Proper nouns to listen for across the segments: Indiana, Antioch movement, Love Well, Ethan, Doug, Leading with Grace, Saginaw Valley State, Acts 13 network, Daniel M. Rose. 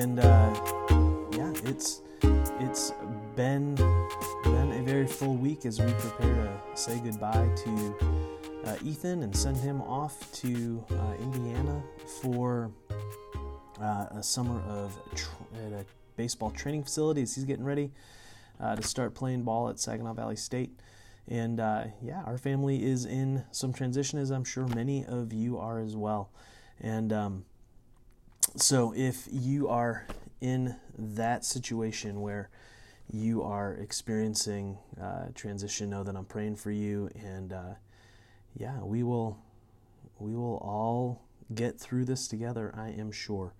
And it's been a very full week as we prepare to say goodbye to Ethan and send him off to Indiana for a summer of at a baseball training facility as he's getting ready to start playing ball at Saginaw Valley State. And our family is in some transition, as I'm sure many of you are as well. And so if you are in that situation where you are experiencing transition, know that I'm praying for you. And we will all get through this together, I am sure.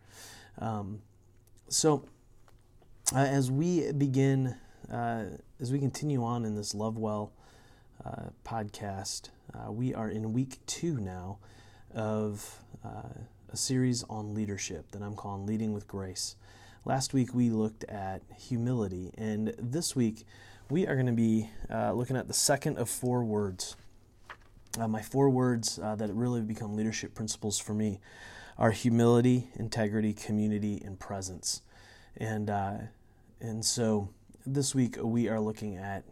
As we begin, as we continue on in this Love Well podcast, we are in week 2 now of a series on leadership that I'm calling Leading with Grace. Last week we looked at humility, and this week we are going to be looking at the second of 4 words. My 4 words that really have become leadership principles for me are humility, integrity, community, and presence. And so this week we are looking at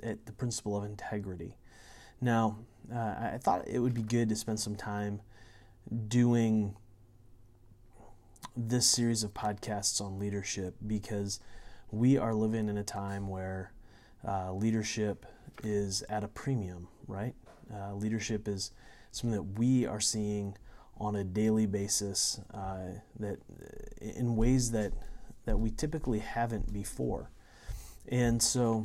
the principle of integrity. Now, I thought it would be good to spend some time doing this series of podcasts on leadership, because we are living in a time where leadership is at a premium, right? Leadership is something that we are seeing on a daily basis that in ways that we typically haven't before. And so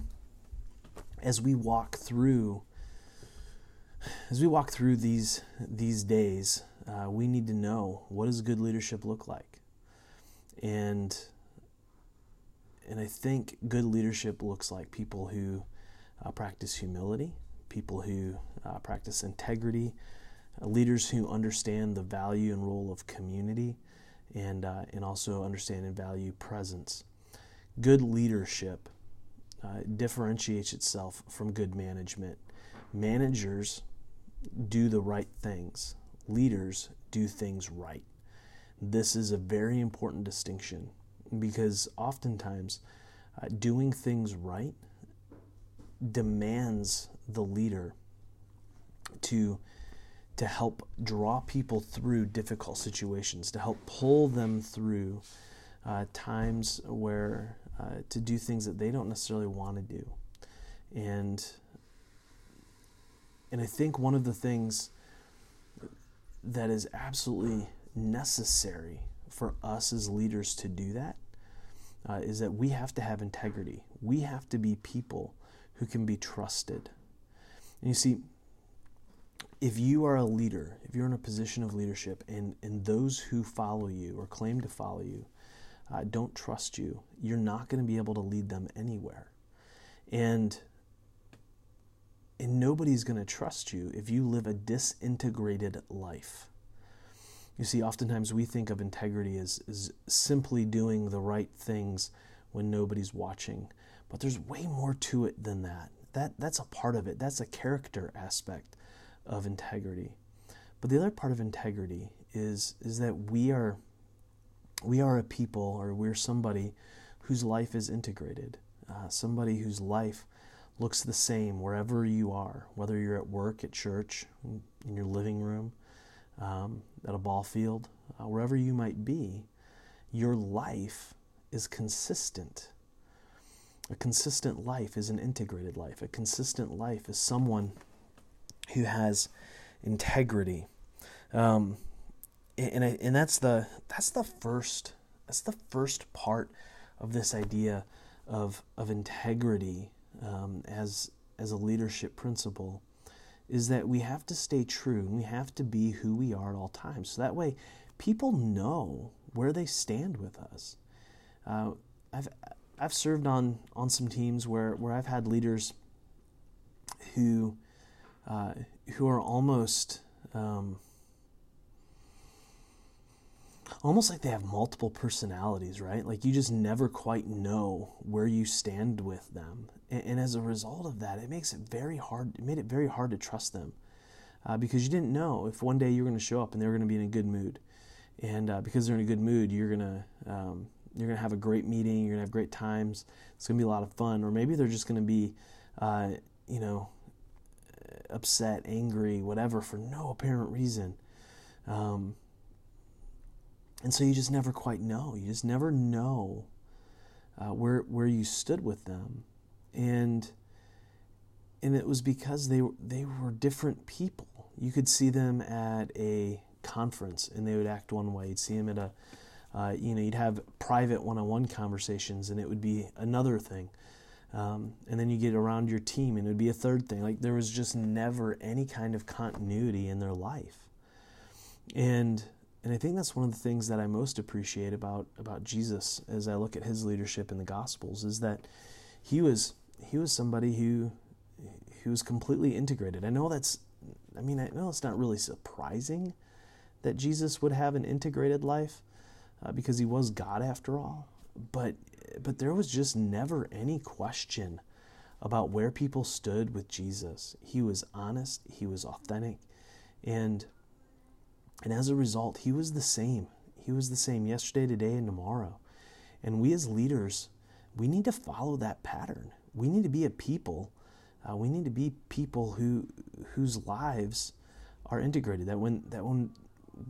as we walk through these days, we need to know, what does good leadership look like? And I think good leadership looks like people who practice humility, people who practice integrity, leaders who understand the value and role of community, and also understand and value presence. Good leadership differentiates itself from good management. Managers do the right things. Leaders do things right. This is a very important distinction, because oftentimes doing things right demands the leader to help draw people through difficult situations, to help pull them through times where to do things that they don't necessarily want to do. And I think one of the things that is absolutely necessary for us as leaders to do that is that we have to have integrity. We have to be people who can be trusted. And you see, if you are a leader, if you're in a position of leadership, and those who follow you or claim to follow you don't trust you, you're not going to be able to lead them anywhere. And nobody's going to trust you if you live a disintegrated life. You see, oftentimes we think of integrity as simply doing the right things when nobody's watching. But there's way more to it than that. That's a part of it. That's a character aspect of integrity. But the other part of integrity is that we are a people, or we're somebody whose life is integrated, somebody whose life looks the same wherever you are, whether you're at work, at church, in your living room, at a ball field, wherever you might be. Your life is consistent. A consistent life is an integrated life. A consistent life is someone who has integrity, and that's the first part of this idea of integrity as a leadership principle, is that we have to stay true and we have to be who we are at all times. So that way, people know where they stand with us. I've served on some teams where I've had leaders who are almost like they have multiple personalities, right? Like you just never quite know where you stand with them, and as a result of that, it made it very hard to trust them because you didn't know if one day you were going to show up and they were going to be in a good mood, and because they're in a good mood, you're gonna have a great meeting. You're gonna have great times. It's gonna be a lot of fun. Or maybe they're just gonna be, upset, angry, whatever, for no apparent reason. And so you just never quite know. You just never know where you stood with them, and it was because they were different people. You could see them at a conference, and they would act one way. You'd see them at a, you'd have private one-on-one conversations, and it would be another thing. And then you get around your team, and it would be a third thing. Like, there was just never any kind of continuity in their life. And I think that's one of the things that I most appreciate about Jesus as I look at his leadership in the Gospels, is that he was somebody who was completely integrated. I know it's not really surprising that Jesus would have an integrated life because he was God after all. But there was just never any question about where people stood with Jesus. He was honest. He was authentic. And as a result, he was the same. He was the same yesterday, today, and tomorrow. And we as leaders, we need to follow that pattern. We need to be a people. We need to be people whose lives are integrated. That when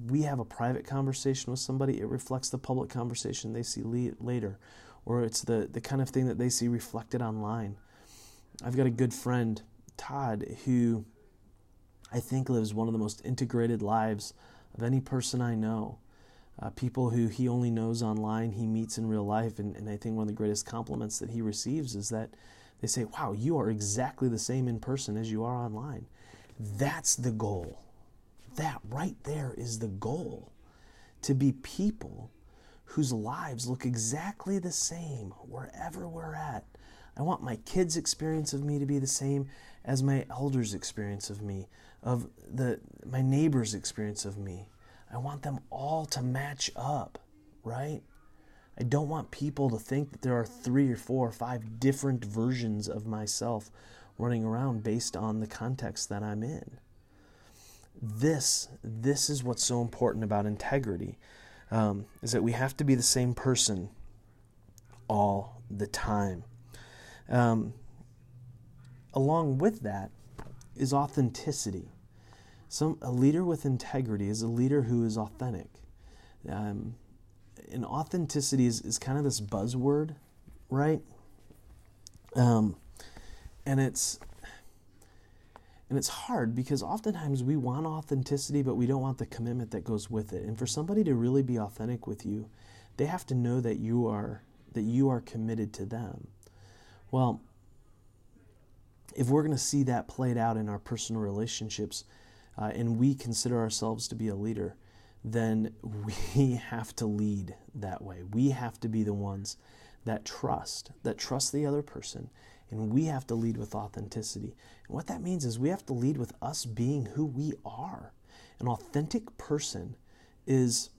we have a private conversation with somebody, it reflects the public conversation they see later. Or it's the kind of thing that they see reflected online. I've got a good friend, Todd, who I think lives one of the most integrated lives of any person I know. People who he only knows online, he meets in real life, and I think one of the greatest compliments that he receives is that they say, "Wow, you are exactly the same in person as you are online." That's the goal. That right there is the goal, to be people whose lives look exactly the same wherever we're at. I want my kids' experience of me to be the same as my elders' experience of me, of my neighbor's experience of me. I want them all to match up, right? I don't want people to think that there are 3 or 4 or 5 different versions of myself running around based on the context that I'm in. This is what's so important about integrity, is that we have to be the same person all the time. Along with that is authenticity. A leader with integrity is a leader who is authentic. And authenticity is kind of this buzzword, right? And it's hard because oftentimes we want authenticity, but we don't want the commitment that goes with it. And for somebody to really be authentic with you, they have to know that you are committed to them. Well, if we're going to see that played out in our personal relationships, and we consider ourselves to be a leader, then we have to lead that way. We have to be the ones that trust the other person, and we have to lead with authenticity. And what that means is we have to lead with us being who we are. An authentic person is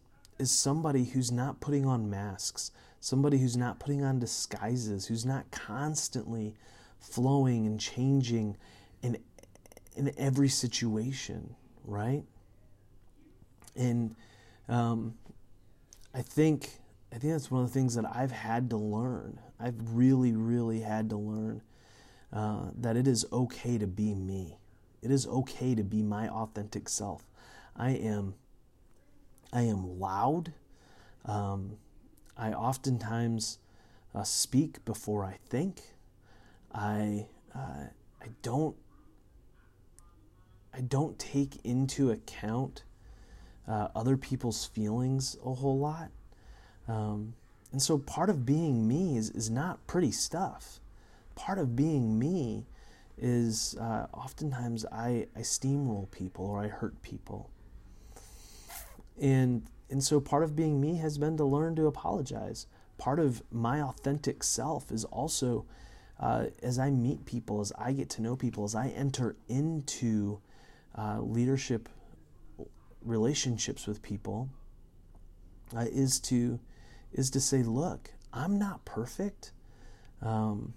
somebody who's not putting on masks, somebody who's not putting on disguises, who's not constantly flowing and changing in every situation, right? And I think that's one of the things that I've had to learn. I've really, really had to learn that it is okay to be me. It is okay to be my authentic self. I am loud. I oftentimes speak before I think. I don't take into account other people's feelings a whole lot. And so part of being me is not pretty stuff. Part of being me is oftentimes I steamroll people or I hurt people. And so part of being me has been to learn to apologize. Part of my authentic self is also as I meet people, as I get to know people, as I enter into leadership relationships with people, is to say, look, I'm not perfect. I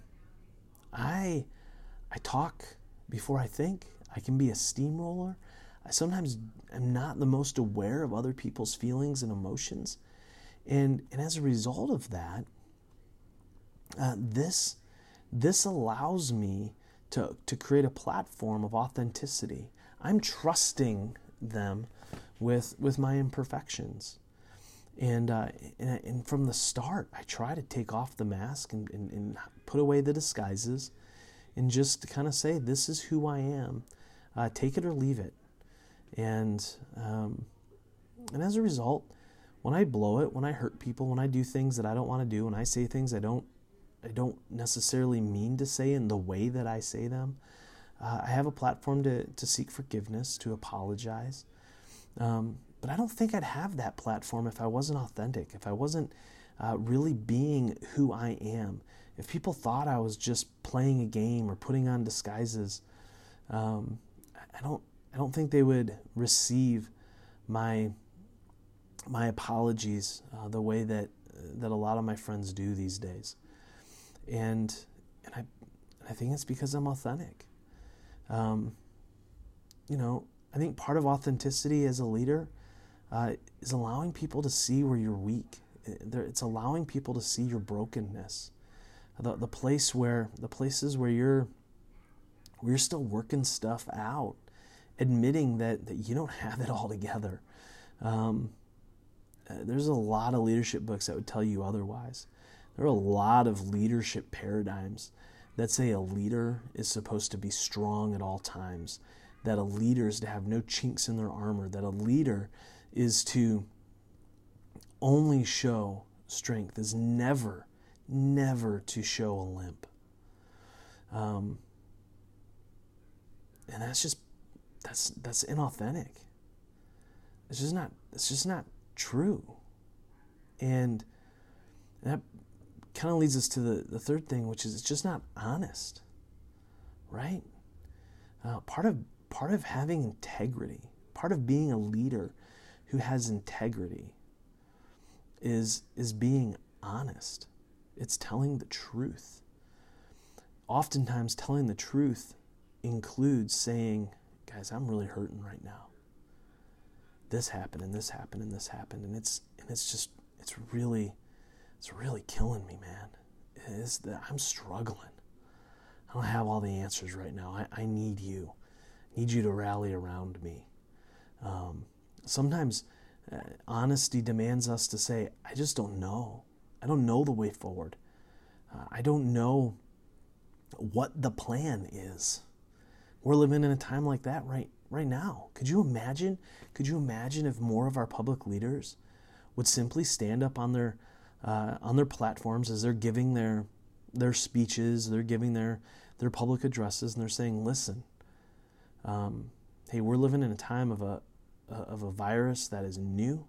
talk before I think. I can be a steamroller. I sometimes am not the most aware of other people's feelings and emotions. And as a result of that, this allows me to create a platform of authenticity. I'm trusting them with my imperfections. And from the start, I try to take off the mask and put away the disguises and just kind of say, this is who I am. Take it or leave it. And as a result, when I blow it, when I hurt people, when I do things that I don't want to do, when I say things I don't necessarily mean to say in the way that I say them, I have a platform to seek forgiveness, to apologize. But I don't think I'd have that platform if I wasn't authentic, if I wasn't really being who I am. If people thought I was just playing a game or putting on disguises, I don't think they would receive my apologies the way that a lot of my friends do these days. And I think it's because I'm authentic. I think part of authenticity as a leader is allowing people to see where you're weak. It's allowing people to see your brokenness, the places where you're still working stuff out, admitting that you don't have it all together. There's a lot of leadership books that would tell you otherwise. There are a lot of leadership paradigms that say a leader is supposed to be strong at all times, that a leader is to have no chinks in their armor, that a leader is to only show strength, is never to show a limp. And that's inauthentic. It's just not true. And that kind of leads us to the third thing, which is it's just not honest, right? Part of having integrity, part of being a leader who has integrity is being honest. It's telling the truth. Oftentimes telling the truth includes saying, guys, I'm really hurting right now. This happened and this happened and this happened, and it's really killing me, man. I'm struggling. I don't have all the answers right now. I need you. I need you to rally around me. Sometimes honesty demands us to say, I just don't know. I don't know the way forward. I don't know what the plan is. We're living in a time like that right now. Could you imagine if more of our public leaders would simply stand up on their platforms as they're giving their speeches, they're giving their public addresses, and they're saying, "Listen, hey, we're living in a time of a virus that is new.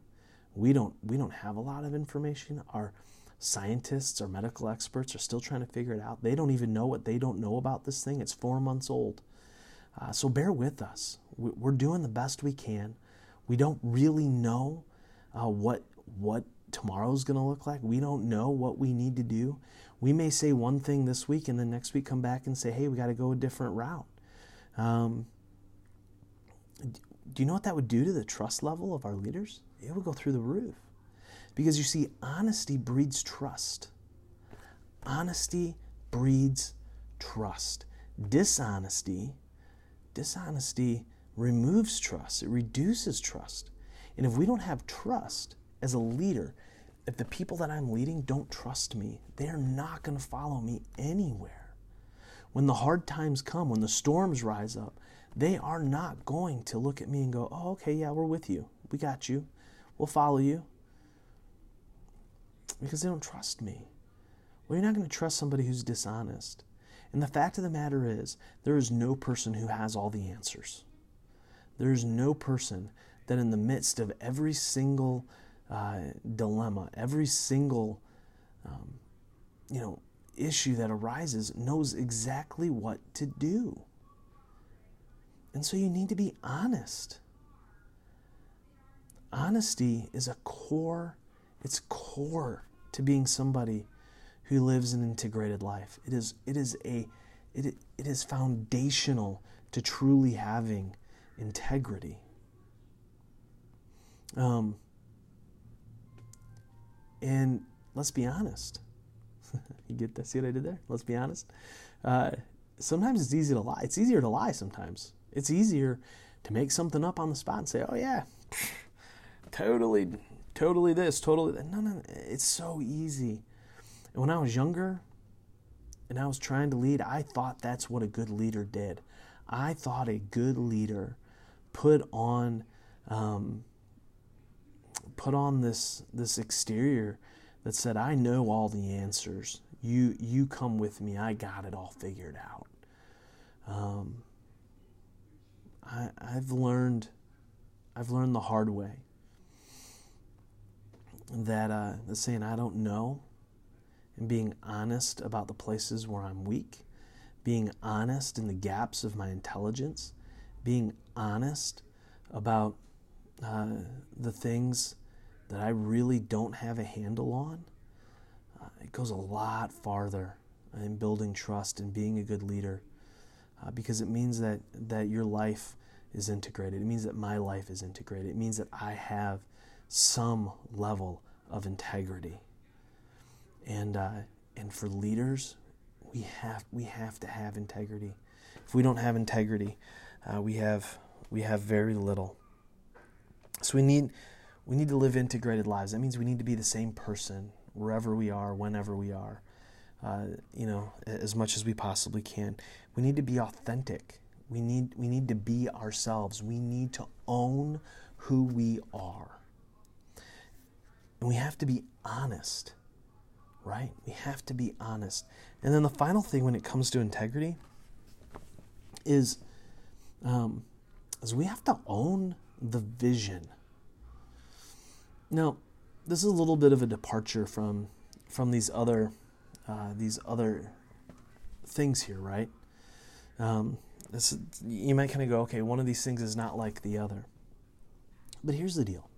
We don't have a lot of information. Our scientists, our medical experts are still trying to figure it out. They don't even know what they don't know about this thing. It's 4 months old. So bear with us. We're doing the best we can. We don't really know what tomorrow's going to look like. We don't know what we need to do. We may say one thing this week and then next week come back and say, hey, we got to go a different route." Do you know what that would do to the trust level of our leaders? It would go through the roof. Because you see, honesty breeds trust. Honesty breeds trust. Dishonesty removes trust. It reduces trust. And if we don't have trust as a leader, if the people that I'm leading don't trust me, they're not going to follow me anywhere. When the hard times come, when the storms rise up, they are not going to look at me and go, "Oh, okay, yeah, we're with you. We got you. We'll follow you." Because they don't trust me. Well, you're not going to trust somebody who's dishonest. And the fact of the matter is, there is no person who has all the answers. There is no person that in the midst of every single dilemma, every single issue that arises knows exactly what to do. And so you need to be honest. Honesty is core to being somebody who lives an integrated life. It is foundational to truly having integrity. And let's be honest. You get that? See what I did there? Let's be honest. Sometimes it's easy to lie. It's easier to lie sometimes. It's easier to make something up on the spot and say, oh, yeah, totally this, totally that. No. It's so easy. And when I was younger and I was trying to lead, I thought that's what a good leader did. I thought a good leader put on this exterior that said, I know all the answers. You come with me. I got it all figured out. I've learned the hard way that that saying I don't know, and being honest about the places where I'm weak, being honest in the gaps of my intelligence, being honest about the things that I really don't have a handle on. It goes a lot farther in building trust and being a good leader, because it means that your life is integrated. It means that my life is integrated. It means that I have some level of integrity. And for leaders, we have to have integrity. If we don't have integrity, we have very little. So we need to live integrated lives. That means we need to be the same person wherever we are, whenever we are, as much as we possibly can. We need to be authentic. We need to be ourselves. We need to own who we are. And we have to be honest, right? We have to be honest. And then the final thing when it comes to integrity is we have to own the vision. Now, this is a little bit of a departure from these other things here, right? You might kind of go, okay, one of these things is not like the other. But here's the deal.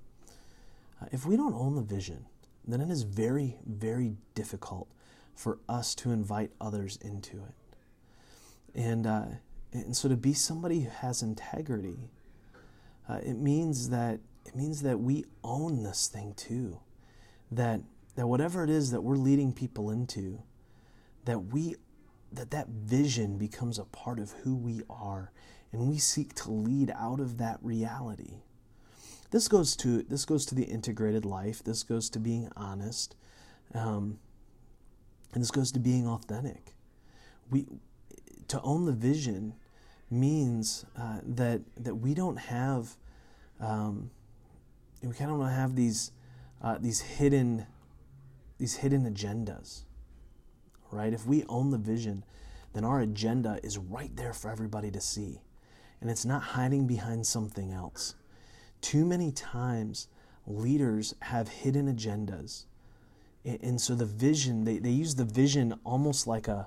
If we don't own the vision, then it is very, very difficult for us to invite others into it. And so to be somebody who has integrity, it means that we own this thing too. That whatever it is that we're leading people into, that vision becomes a part of who we are, and we seek to lead out of that reality. This goes to the integrated life. This goes to being honest, and this goes to being authentic. To own the vision means that we don't have. We kind of have these hidden agendas, right? If we own the vision, then our agenda is right there for everybody to see, and it's not hiding behind something else. Too many times, leaders have hidden agendas, and so the vision they use the vision almost like a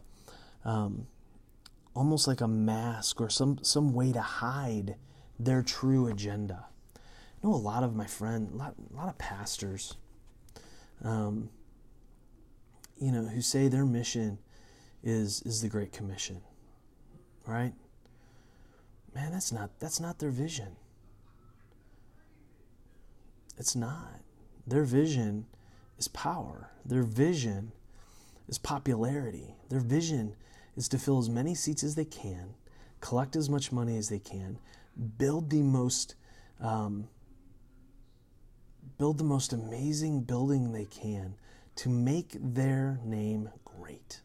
mask or some way to hide their true agenda. I know a lot of pastors, who say their mission is the Great Commission, right? Man, that's not their vision. It's not. Their vision is power. Their vision is popularity. Their vision is to fill as many seats as they can, collect as much money as they can, build the most amazing building they can to make their name great.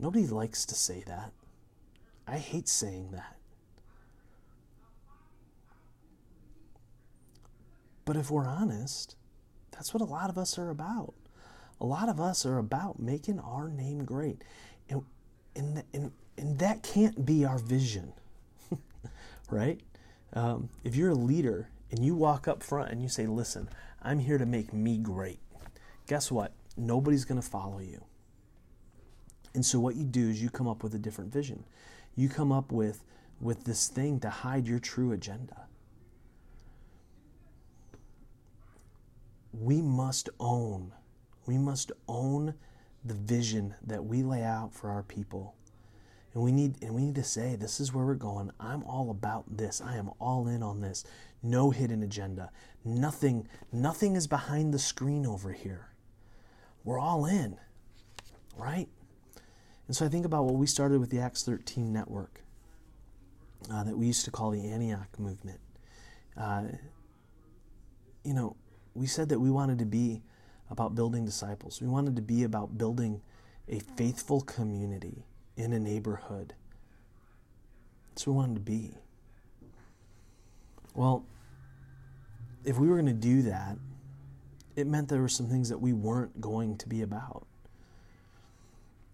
Nobody likes to say that. I hate saying that. But if we're honest, that's what a lot of us are about. A lot of us are about making our name great. And that can't be our vision, right? If you're a leader and you walk up front and you say, listen, I'm here to make me great, guess what? Nobody's going to follow you. And so what you do is you come up with a different vision. You come up with this thing to hide your true agenda. We must own the vision that we lay out for our people. And we need to say, this is where we're going. I'm all about this. I am all in on this. No hidden agenda. Nothing is behind the screen over here. We're all in, right? And so I think about what we started with the Acts 13 network that we used to call the Antioch movement. We said that we wanted to be about building disciples. We wanted to be about building a faithful community in a neighborhood. That's what we wanted to be. Well, if we were going to do that, it meant there were some things that we weren't going to be about.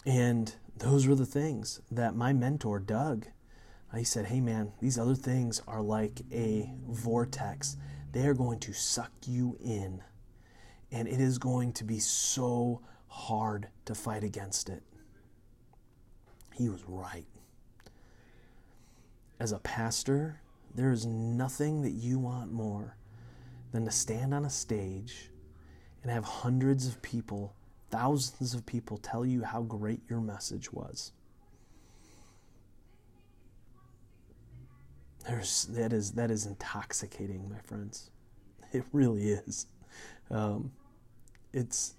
And those were the things that my mentor, Doug, he said, hey man, these other things are like a vortex. They are going to suck you in. And it is going to be so hard to fight against it. He was right. As a pastor, there is nothing that you want more than to stand on a stage and have hundreds of people, thousands of people tell you how great your message was. That is intoxicating, my friends. It really is. It's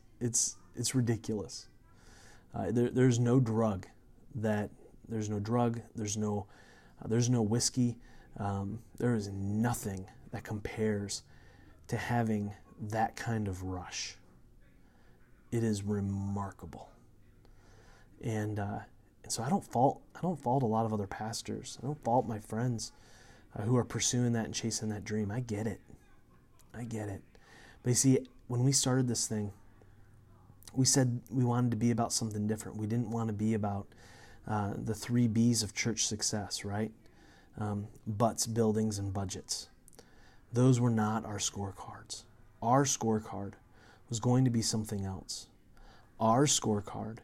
ridiculous. There's no drug there's no whiskey. There is nothing that compares to having that kind of rush. It is remarkable. And so I don't fault a lot of other pastors. I don't fault my friends who are pursuing that and chasing that dream. I get it. But you see, when we started this thing, we said we wanted to be about something different. We didn't want to be about the 3 B's of church success, right? Butts, buildings, and budgets. Those were not our scorecards. Our scorecard was going to be something else. Our scorecard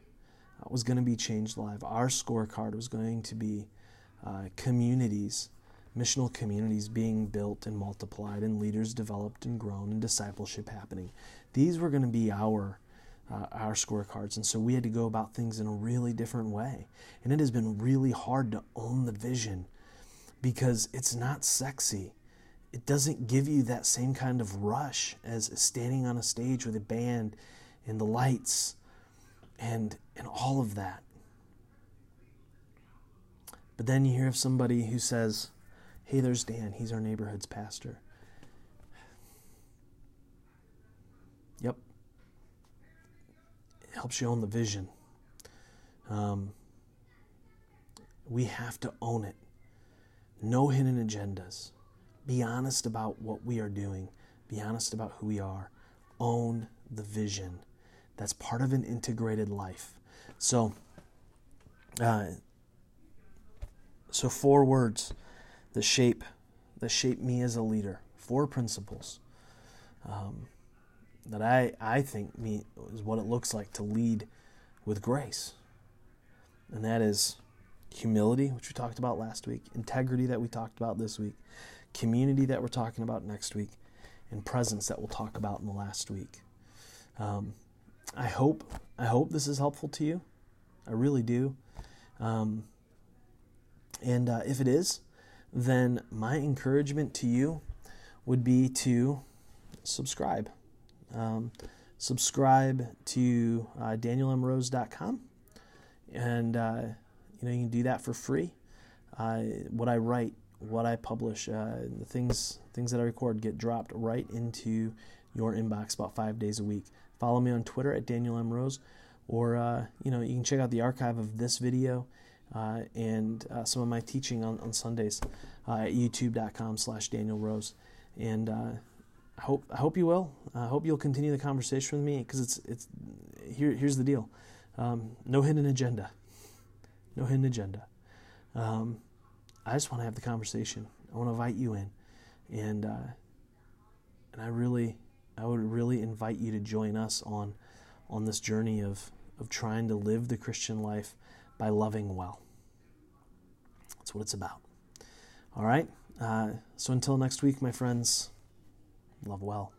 was going to be Changed Live. Our scorecard was going to be communities, missional communities being built and multiplied and leaders developed and grown and discipleship happening. These were going to be our scorecards, and so we had to go about things in a really different way. And it has been really hard to own the vision because it's not sexy. It doesn't give you that same kind of rush as standing on a stage with a band and the lights and all of that. But then you hear of somebody who says, hey, there's Dan, he's our neighborhood's pastor. Yep. Helps you own the vision. We have to own it. No hidden agendas. Be honest about what we are doing. Be honest about who we are. Own the vision. That's part of an integrated life. So 4 words that shape me as a leader. 4 principles. That I think is what it looks like to lead with grace. And that is humility, which we talked about last week, integrity that we talked about this week, community that we're talking about next week, and presence that we'll talk about in the last week. I hope this is helpful to you. I really do. And if it is, then my encouragement to you would be to subscribe. Subscribe to danrose.substack.com, and you can do that for free. What I write, what I publish, the things that I record get dropped right into your inbox about 5 days a week. Follow me on Twitter at Daniel M. Rose, or you can check out the archive of this video and some of my teaching on Sundays at youtube.com/Daniel Rose, and I hope you will. I hope you'll continue the conversation with me, because it's here's the deal. No hidden agenda. I just want to have the conversation. I want to invite you in, and I would really invite you to join us on this journey of trying to live the Christian life by loving well. That's what it's about. All right. So until next week, my friends. Love well.